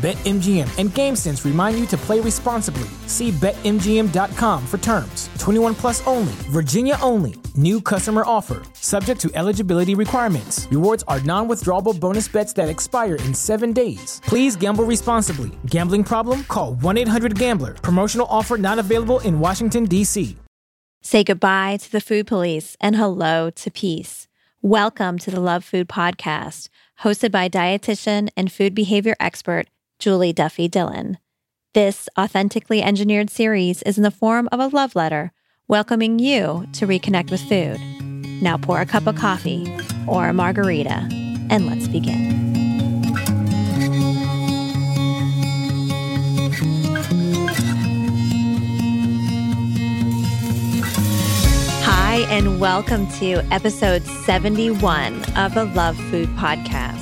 BetMGM and GameSense remind you to play responsibly. See BetMGM.com for terms. 21 plus only. Virginia only. New customer offer. Subject to eligibility requirements. Rewards are non-withdrawable bonus bets that expire in 7 days. Please gamble responsibly. Gambling problem? Call 1-800-GAMBLER. Promotional offer not available in Washington, D.C. Say goodbye to the food police and hello to peace. Welcome to the Love Food Podcast, hosted by dietitian and food behavior expert, Julie Duffy Dillon. This authentically engineered series is in the form of a love letter welcoming you to reconnect with food. Now pour a cup of coffee or a margarita and let's begin. Hi, and welcome to episode 71 of the Love Food Podcast.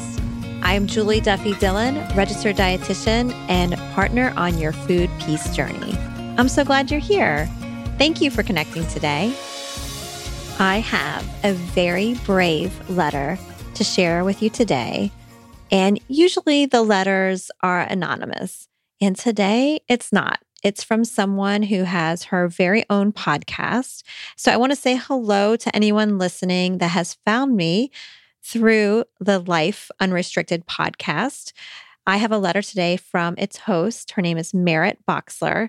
I'm Julie Duffy Dillon, registered dietitian and partner on your food peace journey. I'm so glad you're here. Thank you for connecting today. I have a very brave letter to share with you today, and usually the letters are anonymous, and today it's not. It's from someone who has her very own podcast. So I want to say hello to anyone listening that has found me through the Life Unrestricted podcast. I have a letter today from its host. Her name is Meret Boxler.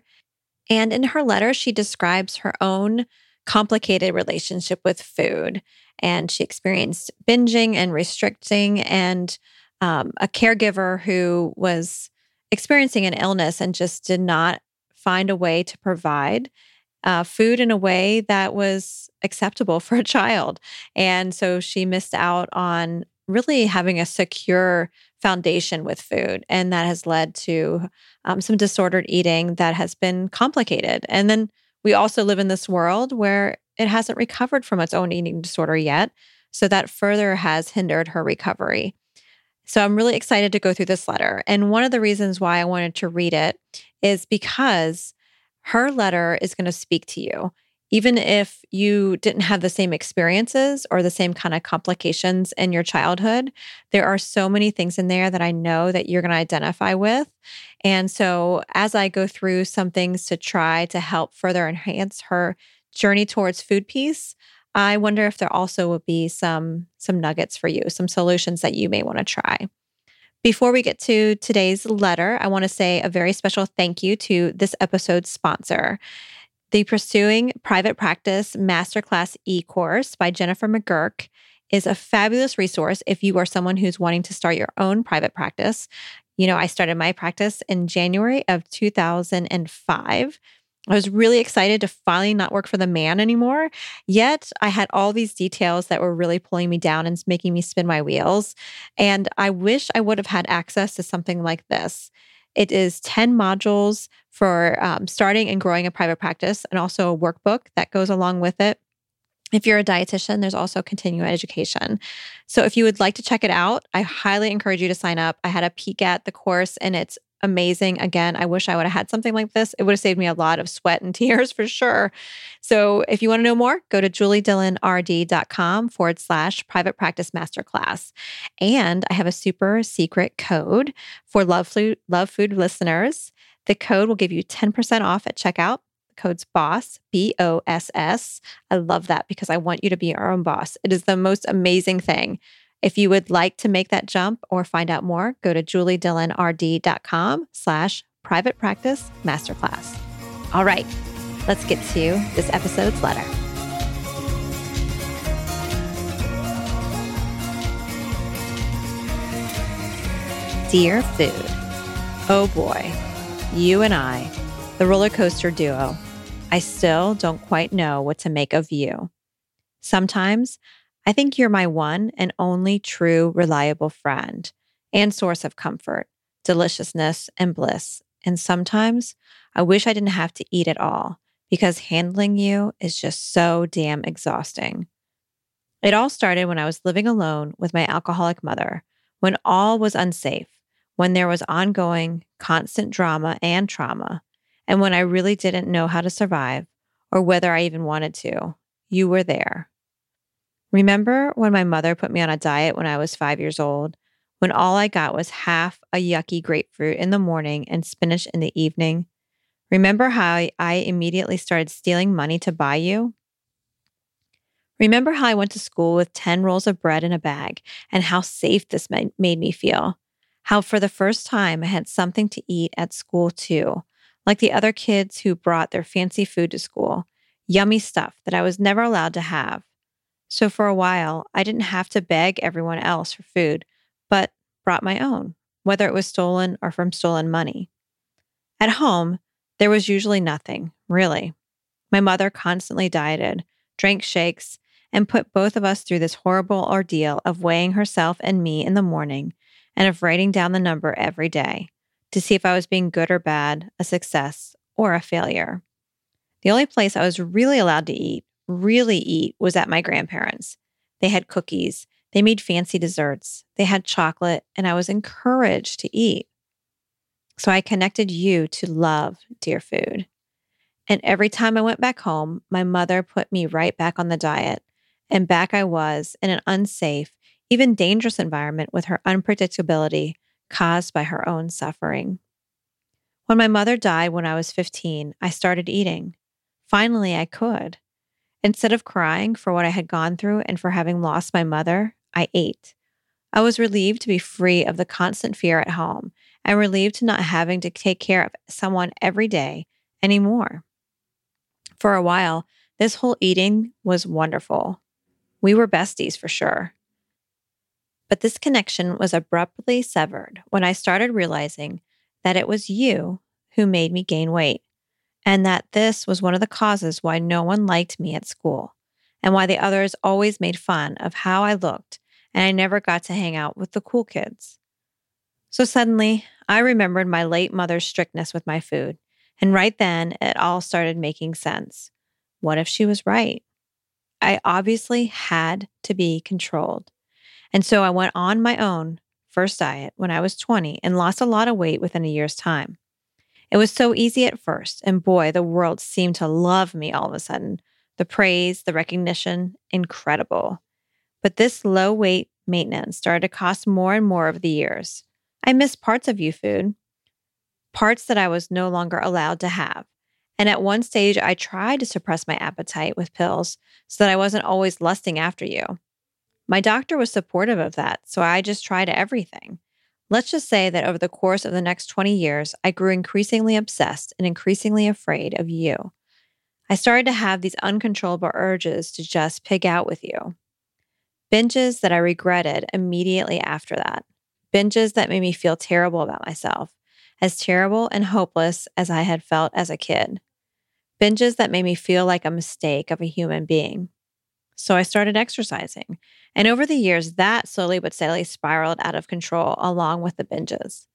And in her letter, she describes her own complicated relationship with food. And she experienced binging and restricting and a caregiver who was experiencing an illness and just did not find a way to provide food in a way that was acceptable for a child. And so she missed out on really having a secure foundation with food. And that has led to some disordered eating that has been complicated. And then we also live in this world where it hasn't recovered from its own eating disorder yet. So that further has hindered her recovery. So I'm really excited to go through this letter. And one of the reasons why I wanted to read it is because her letter is going to speak to you, even if you didn't have the same experiences or the same kind of complications in your childhood. There are so many things in there that I know that you're going to identify with. And so as I go through some things to try to help further enhance her journey towards food peace, I wonder if there also will be some nuggets for you, some solutions that you may want to try. Before we get to today's letter, I want to say a very special thank you to this episode's sponsor, the Pursuing Private Practice Masterclass e-course by Jennifer McGurk is a fabulous resource if you are someone who's wanting to start your own private practice. You know, I started my practice in January of 2005. I was really excited to finally not work for the man anymore, yet I had all these details that were really pulling me down and making me spin my wheels, and I wish I would have had access to something like this. It is 10 modules for starting and growing a private practice, and also a workbook that goes along with it. If you're a dietitian, there's also continuing education. So if you would like to check it out, I highly encourage you to sign up. I had a peek at the course, and it's amazing. Again, I wish I would have had something like this. It would have saved me a lot of sweat and tears for sure. So if you want to know more, go to juliedillonrd.com/private practice masterclass. And I have a super secret code for Love Food listeners. The code will give you 10% off at checkout. The code's BOSS, BOSS. I love that because I want you to be your own boss. It is the most amazing thing. If you would like to make that jump or find out more, go to juliedillonrd.com/private practice masterclass. All right, let's get to this episode's letter. Dear Food, oh boy, you and I, the roller coaster duo, I still don't quite know what to make of you. Sometimes I think you're my one and only true reliable friend and source of comfort, deliciousness, and bliss. And sometimes I wish I didn't have to eat at all because handling you is just so damn exhausting. It all started when I was living alone with my alcoholic mother, when all was unsafe, when there was ongoing, constant drama and trauma, and when I really didn't know how to survive or whether I even wanted to. You were there. Remember when my mother put me on a diet when I was 5 years old, when all I got was half a yucky grapefruit in the morning and spinach in the evening? Remember how I immediately started stealing money to buy you? Remember how I went to school with 10 rolls of bread in a bag and how safe this made me feel? How for the first time I had something to eat at school too, like the other kids who brought their fancy food to school, yummy stuff that I was never allowed to have. So for a while, I didn't have to beg everyone else for food, but brought my own, whether it was stolen or from stolen money. At home, there was usually nothing, really. My mother constantly dieted, drank shakes, and put both of us through this horrible ordeal of weighing herself and me in the morning and of writing down the number every day to see if I was being good or bad, a success or a failure. The only place I was really allowed to eat, was at my grandparents'. They had cookies. They made fancy desserts. They had chocolate, and I was encouraged to eat. So I connected you to love, dear food. And every time I went back home, my mother put me right back on the diet, and back I was in an unsafe, even dangerous environment with her unpredictability caused by her own suffering. When my mother died when I was 15, I started eating. Finally, I could. Instead of crying for what I had gone through and for having lost my mother, I ate. I was relieved to be free of the constant fear at home and relieved to not having to take care of someone every day anymore. For a while, this whole eating was wonderful. We were besties for sure. But this connection was abruptly severed when I started realizing that it was you who made me gain weight, and that this was one of the causes why no one liked me at school and why the others always made fun of how I looked and I never got to hang out with the cool kids. So suddenly, I remembered my late mother's strictness with my food, and right then it all started making sense. What if she was right? I obviously had to be controlled. And so I went on my own first diet when I was 20 and lost a lot of weight within a year's time. It was so easy at first, and boy, the world seemed to love me all of a sudden. The praise, the recognition, incredible. But this low weight maintenance started to cost more and more over the years. I missed parts of you food, parts that I was no longer allowed to have. And at one stage, I tried to suppress my appetite with pills so that I wasn't always lusting after you. My doctor was supportive of that, so I just tried everything. Let's just say that over the course of the next 20 years, I grew increasingly obsessed and increasingly afraid of you. I started to have these uncontrollable urges to just pig out with you. Binges that I regretted immediately after that. Binges that made me feel terrible about myself, as terrible and hopeless as I had felt as a kid. Binges that made me feel like a mistake of a human being. So I started exercising. And over the years, that slowly but steadily spiraled out of control along with the binges.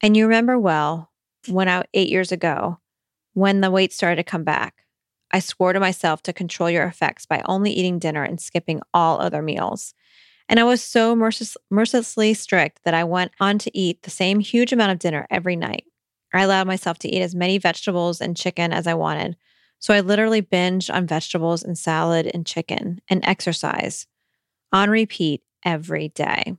And you remember well, when 8 years ago, when the weight started to come back, I swore to myself to control your effects by only eating dinner and skipping all other meals. And I was so mercilessly strict that I went on to eat the same huge amount of dinner every night. I allowed myself to eat as many vegetables and chicken as I wanted. So I literally binged on vegetables and salad and chicken and exercise on repeat every day.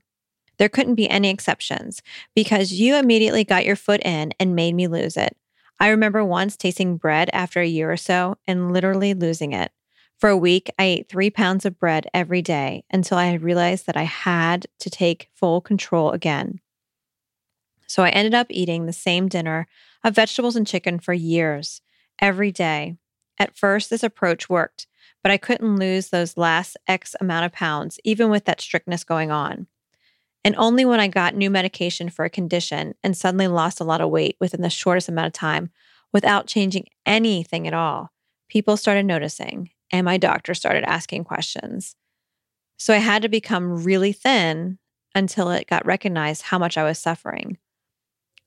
There couldn't be any exceptions because you immediately got your foot in and made me lose it. I remember once tasting bread after a year or so and literally losing it. For a week, I ate 3 pounds of bread every day until I realized that I had to take full control again. So I ended up eating the same dinner of vegetables and chicken for years, every day. At first, this approach worked, but I couldn't lose those last X amount of pounds, even with that strictness going on. And only when I got new medication for a condition and suddenly lost a lot of weight within the shortest amount of time without changing anything at all people started noticing, and my doctor started asking questions. So I had to become really thin until it got recognized how much I was suffering.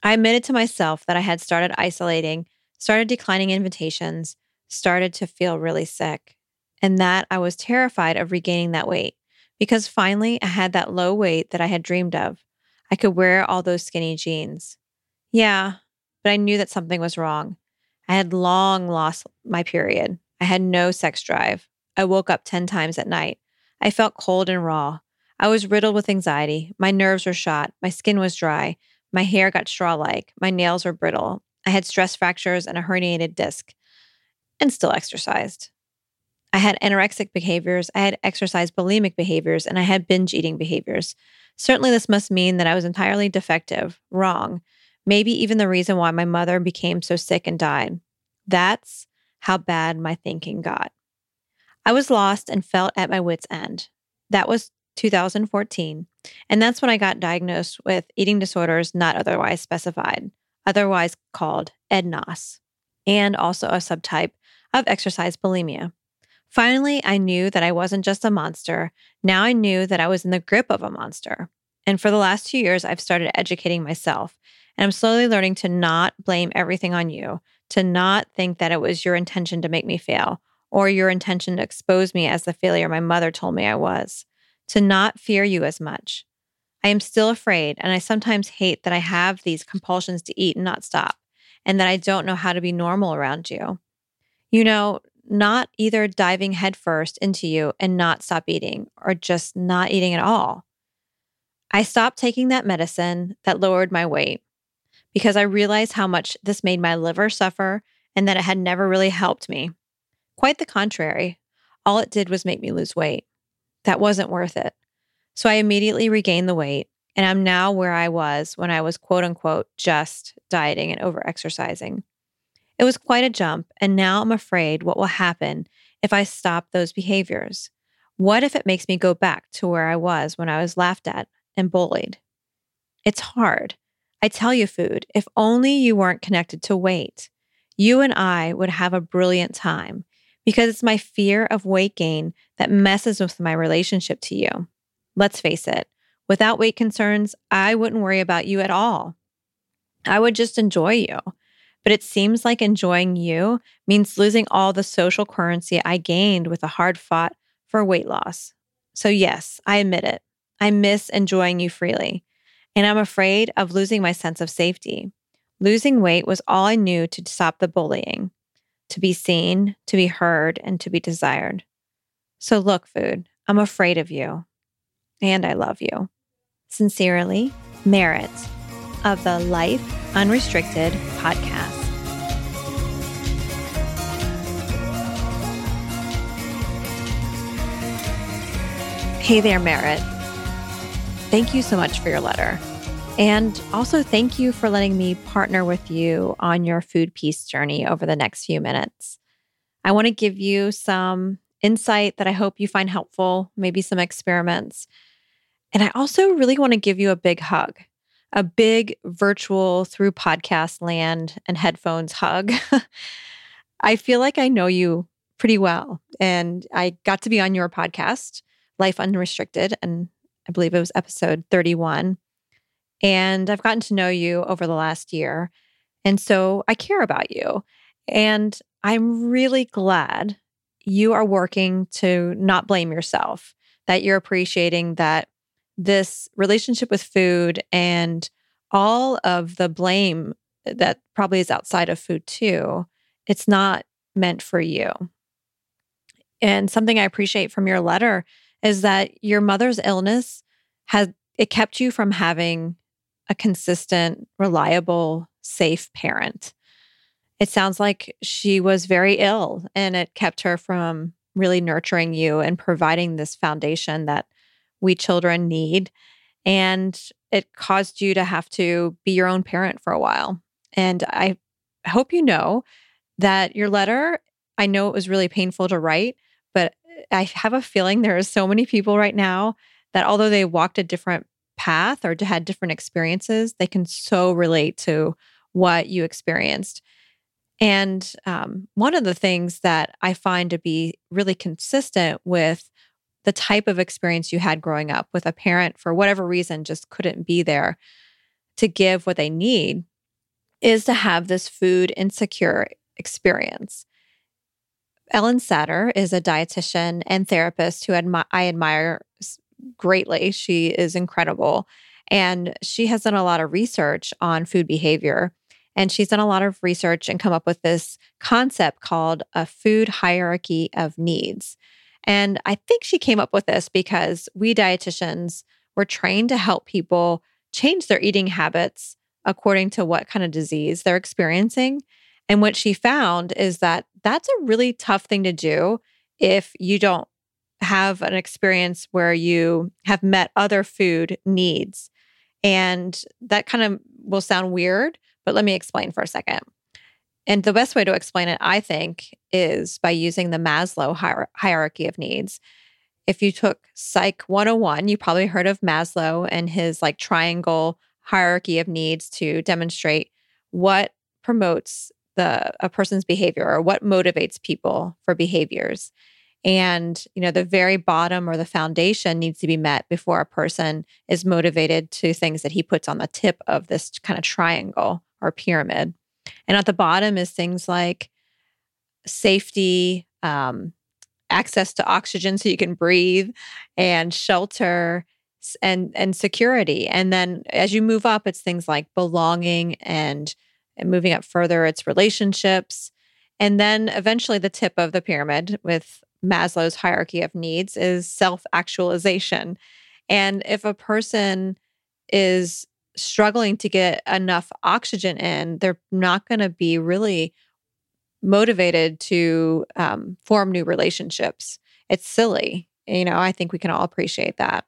I admitted to myself that I had started isolating, started declining invitations, started to feel really sick, and that I was terrified of regaining that weight because finally I had that low weight that I had dreamed of. I could wear all those skinny jeans. Yeah, but I knew that something was wrong. I had long lost my period. I had no sex drive. I woke up 10 times at night. I felt cold and raw. I was riddled with anxiety. My nerves were shot. My skin was dry. My hair got straw-like. My nails were brittle. I had stress fractures and a herniated disc and still exercised. I had anorexic behaviors. I had exercise bulimic behaviors, and I had binge eating behaviors. Certainly this must mean that I was entirely defective, wrong, maybe even the reason why my mother became so sick and died. That's how bad my thinking got. I was lost and felt at my wit's end. That was 2014, and that's when I got diagnosed with eating disorders not otherwise specified, otherwise called EDNOS, and also a subtype of exercise bulimia. Finally, I knew that I wasn't just a monster. Now I knew that I was in the grip of a monster. And for the last 2 years, I've started educating myself, and I'm slowly learning to not blame everything on you, to not think that it was your intention to make me fail or your intention to expose me as the failure my mother told me I was, to not fear you as much. I am still afraid, and I sometimes hate that I have these compulsions to eat and not stop, and that I don't know how to be normal around you. You know, not either diving headfirst into you and not stop eating, or just not eating at all. I stopped taking that medicine that lowered my weight because I realized how much this made my liver suffer and that it had never really helped me. Quite the contrary, all it did was make me lose weight. That wasn't worth it. So I immediately regained the weight, and I'm now where I was when I was quote unquote just dieting and overexercising. It was quite a jump, and now I'm afraid what will happen if I stop those behaviors. What if it makes me go back to where I was when I was laughed at and bullied? It's hard. I tell you, food, if only you weren't connected to weight, you and I would have a brilliant time, because it's my fear of weight gain that messes with my relationship to you. Let's face it, without weight concerns, I wouldn't worry about you at all. I would just enjoy you. But it seems like enjoying you means losing all the social currency I gained with a hard fought for weight loss. So yes, I admit it. I miss enjoying you freely. And I'm afraid of losing my sense of safety. Losing weight was all I knew to stop the bullying, to be seen, to be heard, and to be desired. So look, food, I'm afraid of you. And I love you. Sincerely, Meret of the Life Unrestricted podcast. Hey there, Meret. Thank you so much for your letter. And also thank you for letting me partner with you on your food peace journey over the next few minutes. I want to give you some insight that I hope you find helpful, maybe some experiments. And I also really want to give you a big hug. A big virtual through podcast land and headphones hug. I feel like I know you pretty well. And I got to be on your podcast, Life Unrestricted, and I believe it was episode 31. And I've gotten to know you over the last year. And so I care about you. And I'm really glad you are working to not blame yourself, that you're appreciating that this relationship with food and all of the blame that probably is outside of food too, it's not meant for you. And something I appreciate from your letter is that your mother's illness kept you from having a consistent, reliable, safe parent. It sounds like she was very ill, and it kept her from really nurturing you and providing this foundation that we children need. And it caused you to have to be your own parent for a while. And I hope you know that your letter, I know it was really painful to write, but I have a feeling there are so many people right now that although they walked a different path or had different experiences, they can so relate to what you experienced. And one of the things that I find to be really consistent with the type of experience you had growing up with a parent, for whatever reason, just couldn't be there to give what they need, is to have this food insecure experience. Ellyn Satter is a dietitian and therapist who I admire greatly. She is incredible. And she has done a lot of research on food behavior. And she's done a lot of research and come up with this concept called a food hierarchy of needs. And I think she came up with this because we dietitians were trained to help people change their eating habits according to what kind of disease they're experiencing. And what she found is that that's a really tough thing to do if you don't have an experience where you have met other food needs. And that kind of will sound weird, but let me explain for a second. And the best way to explain it, I think, is by using the Maslow hierarchy of needs. If you took Psych 101, you probably heard of Maslow and his triangle hierarchy of needs to demonstrate what promotes a person's behavior or what motivates people for behaviors. And, the very bottom or the foundation needs to be met before a person is motivated to things that he puts on the tip of this kind of triangle or pyramid. And at the bottom is things like safety, access to oxygen so you can breathe, and shelter, and security. And then as you move up, it's things like belonging, and moving up further, it's relationships. And then eventually the tip of the pyramid with Maslow's hierarchy of needs is self-actualization. And if a person is struggling to get enough oxygen in, they're not going to be really motivated to form new relationships. It's silly. I think we can all appreciate that.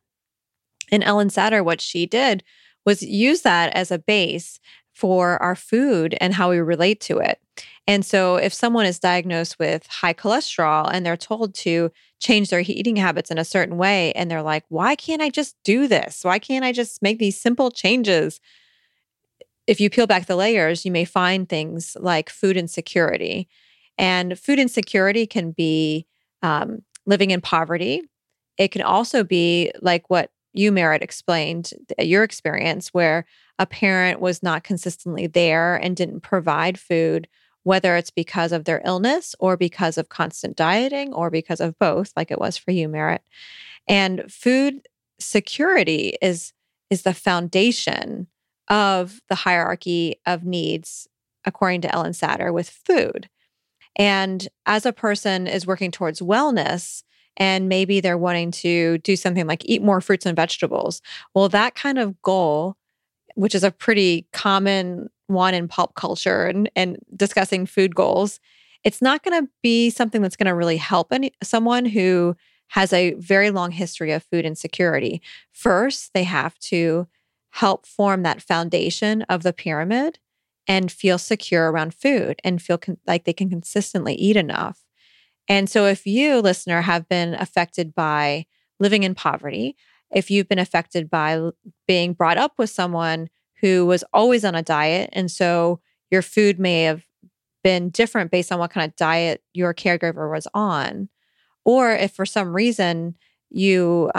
And Ellyn Satter, what she did was use that as a base for our food and how we relate to it. And so if someone is diagnosed with high cholesterol and they're told to change their eating habits in a certain way, and they're like, why can't I just do this? Why can't I just make these simple changes? If you peel back the layers, you may find things like food insecurity. And food insecurity can be living in poverty. It can also be like what you, Meret, explained, your experience where a parent was not consistently there and didn't provide food, whether it's because of their illness or because of constant dieting or because of both, like it was for you, Meret. And food security is the foundation of the hierarchy of needs, according to Ellyn Satter, with food. And as a person is working towards wellness, and maybe they're wanting to do something like eat more fruits and vegetables, well, that kind of goal, which is a pretty common one in pop culture and discussing food goals, it's not going to be something that's going to really help someone who has a very long history of food insecurity. First, they have to help form that foundation of the pyramid and feel secure around food and feel like they can consistently eat enough. And so if you, listener, have been affected by living in poverty, if you've been affected by being brought up with someone who was always on a diet, and so your food may have been different based on what kind of diet your caregiver was on, or if for some reason you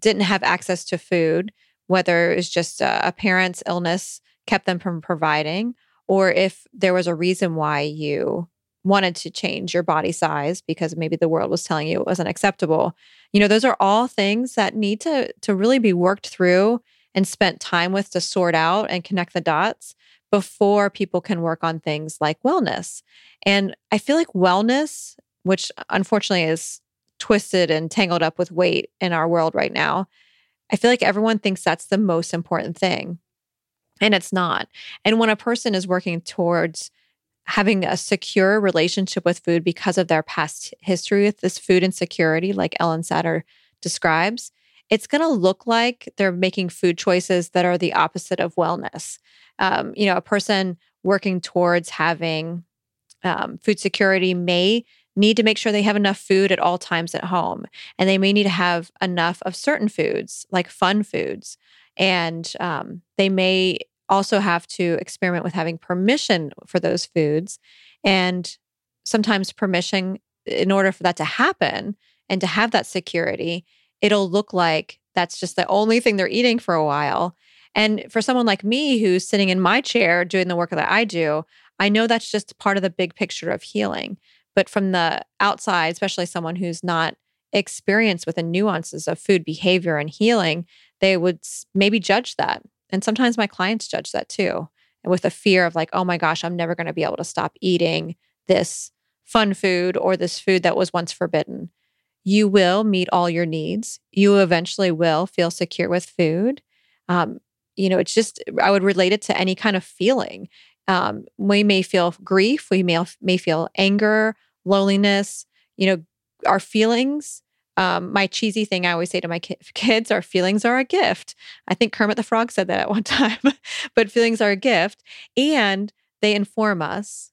didn't have access to food, whether it was just a parent's illness kept them from providing, or if there was a reason why you wanted to change your body size because maybe the world was telling you it wasn't acceptable. Those are all things that need to really be worked through and spent time with to sort out and connect the dots before people can work on things like wellness. And I feel like wellness, which unfortunately is twisted and tangled up with weight in our world right now, I feel like everyone thinks that's the most important thing. And it's not. And when a person is working towards having a secure relationship with food because of their past history with this food insecurity, like Ellyn Satter describes, it's going to look like they're making food choices that are the opposite of wellness. A person working towards having food security may need to make sure they have enough food at all times at home, and they may need to have enough of certain foods, like fun foods, and they may also have to experiment with having permission for those foods. And sometimes permission, in order for that to happen and to have that security, it'll look like that's just the only thing they're eating for a while. And for someone like me who's sitting in my chair doing the work that I do, I know that's just part of the big picture of healing. But from the outside, especially someone who's not experienced with the nuances of food behavior and healing, they would maybe judge that. And sometimes my clients judge that too, with a fear of like, oh my gosh, I'm never going to be able to stop eating this fun food or this food that was once forbidden. You will meet all your needs. You eventually will feel secure with food. It's just, I would relate it to any kind of feeling. We may feel grief. We may feel anger, loneliness, our feelings. My cheesy thing I always say to my kids, our feelings are a gift. I think Kermit the Frog said that at one time, but feelings are a gift and they inform us,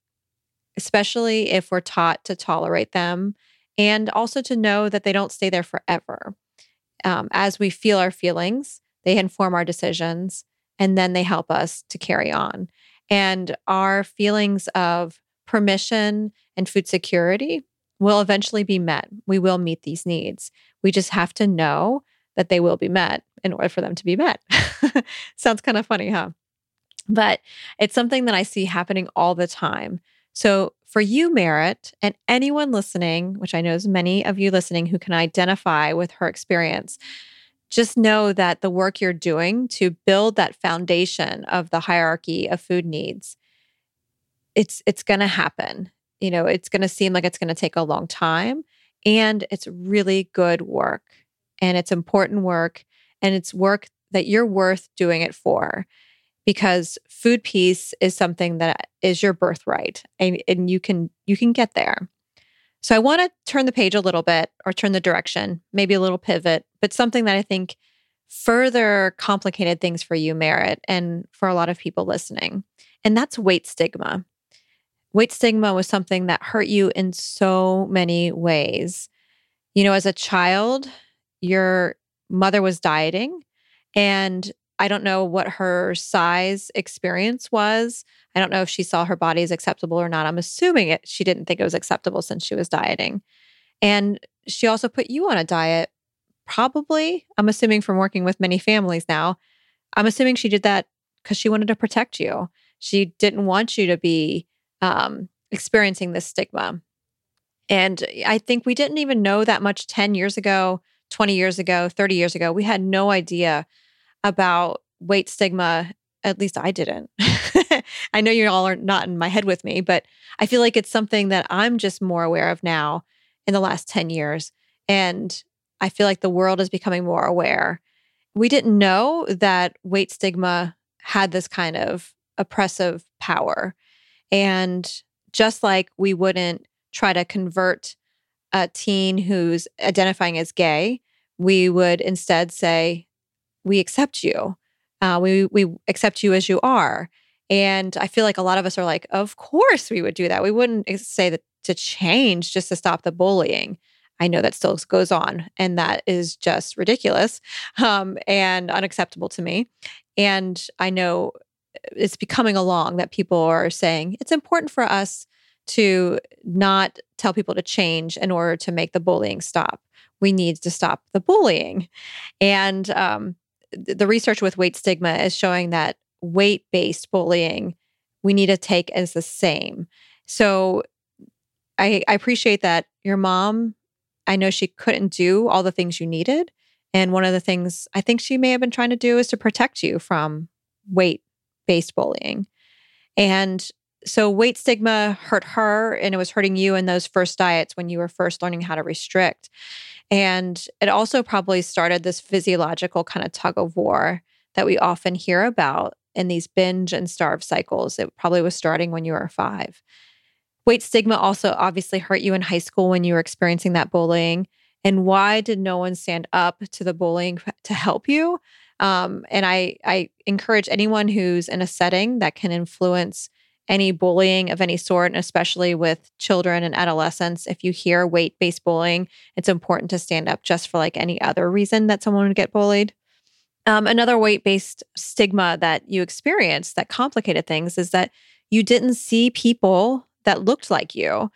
especially if we're taught to tolerate them and also to know that they don't stay there forever. As we feel our feelings, they inform our decisions and then they help us to carry on. And our feelings of permission and food security will eventually be met. We will meet these needs. We just have to know that they will be met in order for them to be met. Sounds kind of funny, huh? But it's something that I see happening all the time. So for you, Meret, and anyone listening, which I know is many of you listening who can identify with her experience, just know that the work you're doing to build that foundation of the hierarchy of food needs, it's going to happen. It's going to seem like it's going to take a long time, and it's really good work, and it's important work, and it's work that you're worth doing it for, because food peace is something that is your birthright, and you can get there. So I want to turn the page a little bit, or turn the direction, maybe a little pivot, but something that I think further complicated things for you, Meret, and for a lot of people listening, and that's weight stigma. Weight stigma was something that hurt you in so many ways. As a child, your mother was dieting, and I don't know what her size experience was. I don't know if she saw her body as acceptable or not. I'm assuming she didn't think it was acceptable since she was dieting. And she also put you on a diet, probably, I'm assuming from working with many families now. I'm assuming she did that because she wanted to protect you. She didn't want you to be experiencing this stigma. And I think we didn't even know that much 10 years ago, 20 years ago, 30 years ago. We had no idea about weight stigma. At least I didn't. I know you all are not in my head with me, but I feel like it's something that I'm just more aware of now in the last 10 years. And I feel like the world is becoming more aware. We didn't know that weight stigma had this kind of oppressive power. And just like we wouldn't try to convert a teen who's identifying as gay, we would instead say, we accept you. We accept you as you are. And I feel like a lot of us are like, of course we would do that. We wouldn't say that to change just to stop the bullying. I know that still goes on, and that is just ridiculous and unacceptable to me. And I know it's becoming along that people are saying it's important for us to not tell people to change in order to make the bullying stop. We need to stop the bullying. And the research with weight stigma is showing that weight-based bullying we need to take as the same. So I appreciate that your mom, I know she couldn't do all the things you needed. And one of the things I think she may have been trying to do is to protect you from weight-based bullying. And so weight stigma hurt her, and it was hurting you in those first diets when you were first learning how to restrict. And it also probably started this physiological kind of tug of war that we often hear about in these binge and starve cycles. It probably was starting when you were 5. Weight stigma also obviously hurt you in high school when you were experiencing that bullying. And why did no one stand up to the bullying to help you? And I encourage anyone who's in a setting that can influence any bullying of any sort, and especially with children and adolescents, if you hear weight-based bullying, it's important to stand up just for like any other reason that someone would get bullied. Another weight-based stigma that you experienced that complicated things is that you didn't see people that looked like you.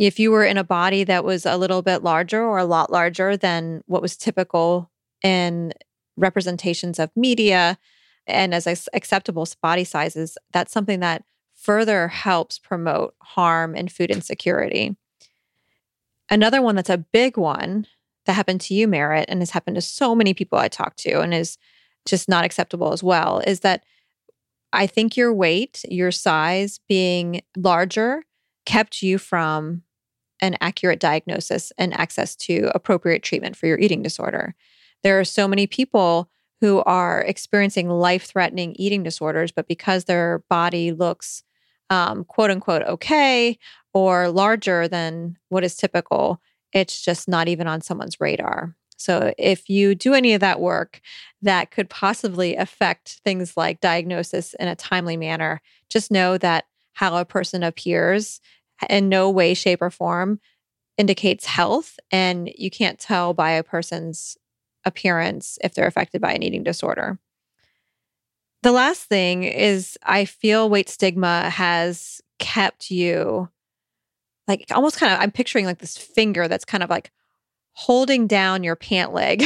If you were in a body that was a little bit larger or a lot larger than what was typical in representations of media and as acceptable body sizes, that's something that further helps promote harm and food insecurity. Another one that's a big one that happened to you, Meret, and has happened to so many people I talk to and is just not acceptable as well, is that I think your weight, your size being larger, kept you from an accurate diagnosis and access to appropriate treatment for your eating disorder. There are so many people who are experiencing life-threatening eating disorders, but because their body looks quote unquote okay or larger than what is typical, it's just not even on someone's radar. So if you do any of that work that could possibly affect things like diagnosis in a timely manner, just know that how a person appears in no way, shape, or form indicates health, and you can't tell by a person's appearance if they're affected by an eating disorder. The last thing is I feel weight stigma has kept you like almost kind of, I'm picturing like this finger that's kind of like holding down your pant leg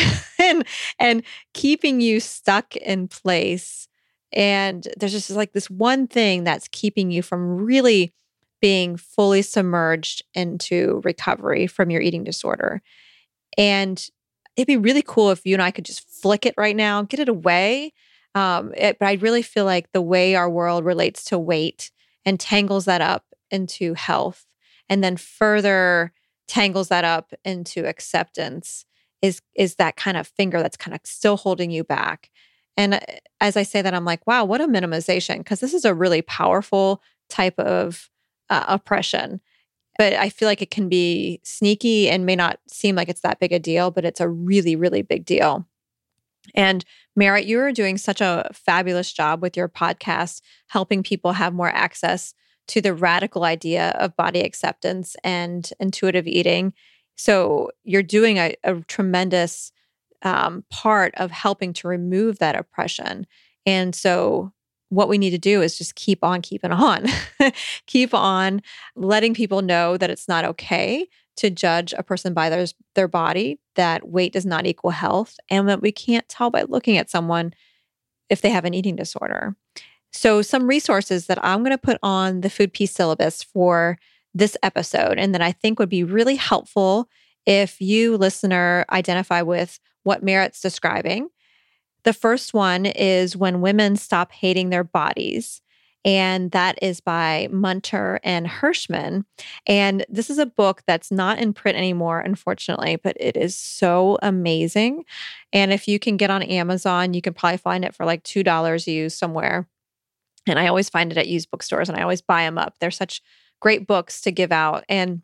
and keeping you stuck in place. And there's just like this one thing that's keeping you from really being fully submerged into recovery from your eating disorder. And it'd be really cool if you and I could just flick it right now, get it away. But I really feel like the way our world relates to weight and tangles that up into health and then further tangles that up into acceptance is that kind of finger that's kind of still holding you back. And as I say that, I'm like, wow, what a minimization, because this is a really powerful type of oppression. But I feel like it can be sneaky and may not seem like it's that big a deal, but it's a really, really big deal. And Meret, you are doing such a fabulous job with your podcast, helping people have more access to the radical idea of body acceptance and intuitive eating. So you're doing a tremendous part of helping to remove that oppression. And so what we need to do is just keep on keeping on. Keep on letting people know that it's not okay to judge a person by their body, that weight does not equal health, and that we can't tell by looking at someone if they have an eating disorder. So some resources that I'm going to put on the Food Peace syllabus for this episode and that I think would be really helpful if you, listener, identify with what Meret's describing. The first one is When Women Stop Hating Their Bodies, and that is by Munter and Hirschman. And this is a book that's not in print anymore, unfortunately, but it is so amazing. And if you can get on Amazon, you can probably find it for like $2 used somewhere. And I always find it at used bookstores and I always buy them up. They're such great books to give out. And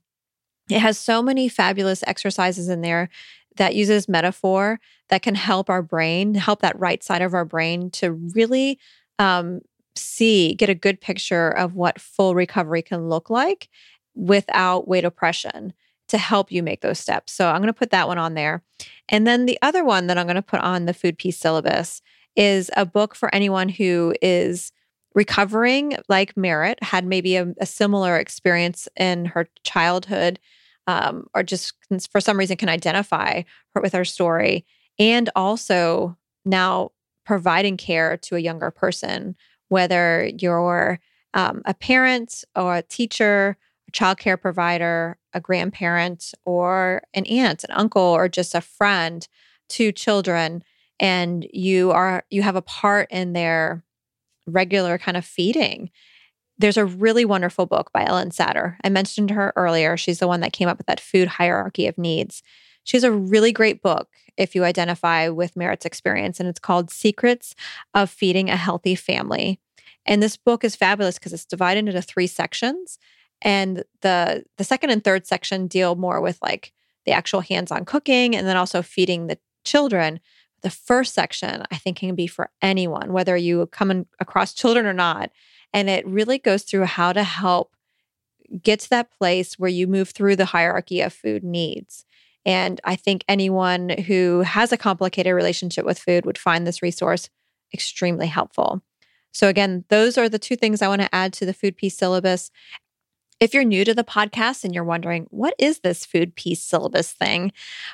it has so many fabulous exercises in there that uses metaphor that can help our brain, help that right side of our brain to really get a good picture of what full recovery can look like without weight oppression to help you make those steps. So I'm going to put that one on there. And then the other one that I'm going to put on the Food Peace syllabus is a book for anyone who is recovering, like Meret, had maybe a similar experience in her childhood, or just for some reason can identify with her story, and also now providing care to a younger person, whether you're a parent or a teacher, a childcare provider, a grandparent, or an aunt, an uncle, or just a friend to children, and you have a part in their regular kind of feeding. There's a really wonderful book by Ellyn Satter. I mentioned her earlier. She's the one that came up with that food hierarchy of needs. She has a really great book if you identify with Meret's experience, and it's called Secrets of Feeding a Healthy Family. And this book is fabulous because it's divided into three sections. And the second and third section deal more with like the actual hands-on cooking and then also feeding the children. The first section, I think, can be for anyone, whether you come across children or not. And it really goes through how to help get to that place where you move through the hierarchy of food needs. And I think anyone who has a complicated relationship with food would find this resource extremely helpful. So again, those are the two things I want to add to the Food Peace syllabus. If you're new to the podcast and you're wondering, what is this food peace syllabus thing?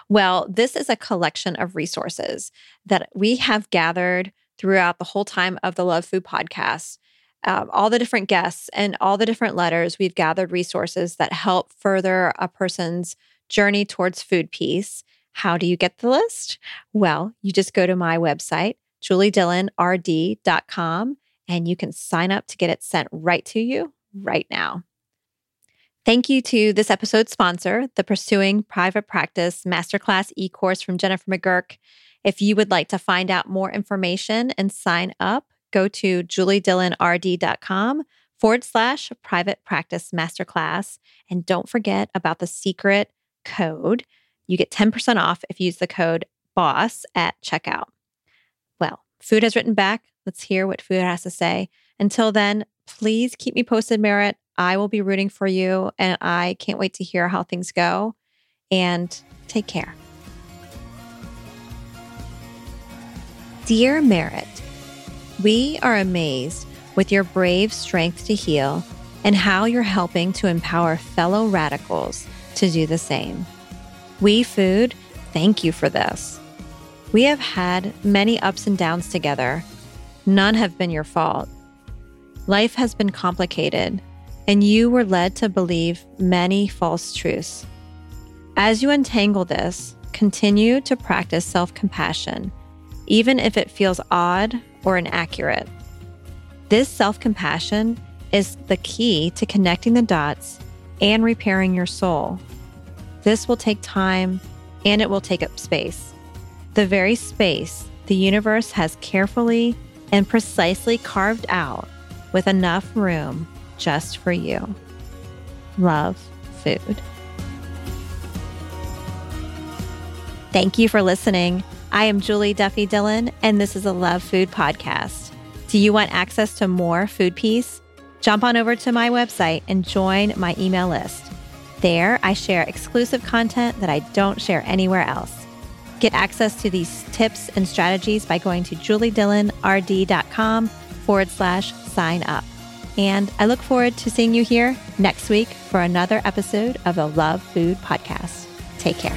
Well, this is a collection of resources that we have gathered throughout the whole time of the Love Food podcast. All the different guests and all the different letters, we've gathered resources that help further a person's journey towards food peace. How do you get the list? Well, you just go to my website, juliedillonrd.com, and you can sign up to get it sent right to you right now. Thank you to this episode's sponsor, the Pursuing Private Practice Masterclass e-course from Jennifer McGurk. If you would like to find out more information and sign up, go to juliedillonrd.com/private practice masterclass. And don't forget about the secret code. You get 10% off if you use the code BOSS at checkout. Well, food has written back. Let's hear what food has to say. Until then, please keep me posted, Meret. I will be rooting for you, and I can't wait to hear how things go. And take care. Dear Meret, we are amazed with your brave strength to heal and how you're helping to empower fellow radicals to do the same. We Food, thank you for this. We have had many ups and downs together. None have been your fault. Life has been complicated, and you were led to believe many false truths. As you untangle this, continue to practice self-compassion, even if it feels odd or inaccurate. This self-compassion is the key to connecting the dots and repairing your soul. This will take time, and it will take up space. The very space the universe has carefully and precisely carved out with enough room just for you. Love, Food. Thank you for listening. I am Julie Duffy Dillon, and this is a Love Food podcast. Do you want access to more food peace? Jump on over to my website and join my email list. There, I share exclusive content that I don't share anywhere else. Get access to these tips and strategies by going to juliedillonrd.com/sign up. And I look forward to seeing you here next week for another episode of the Love Food podcast. Take care.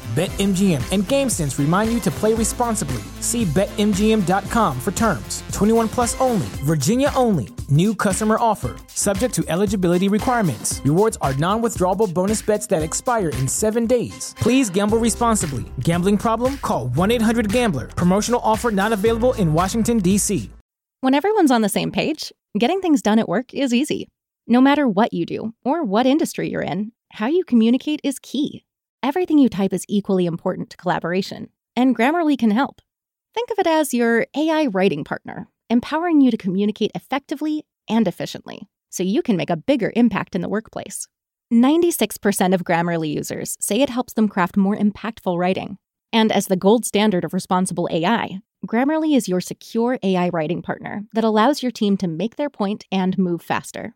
BetMGM and GameSense remind you to play responsibly. See BetMGM.com for terms. 21 plus only. Virginia only. New customer offer. Subject to eligibility requirements. Rewards are non-withdrawable bonus bets that expire in 7 days. Please gamble responsibly. Gambling problem? Call 1-800-GAMBLER. Promotional offer not available in Washington, D.C. When everyone's on the same page, getting things done at work is easy. No matter what you do or what industry you're in, how you communicate is key. Everything you type is equally important to collaboration, and Grammarly can help. Think of it as your AI writing partner, empowering you to communicate effectively and efficiently, so you can make a bigger impact in the workplace. 96% of Grammarly users say it helps them craft more impactful writing. And as the gold standard of responsible AI, Grammarly is your secure AI writing partner that allows your team to make their point and move faster.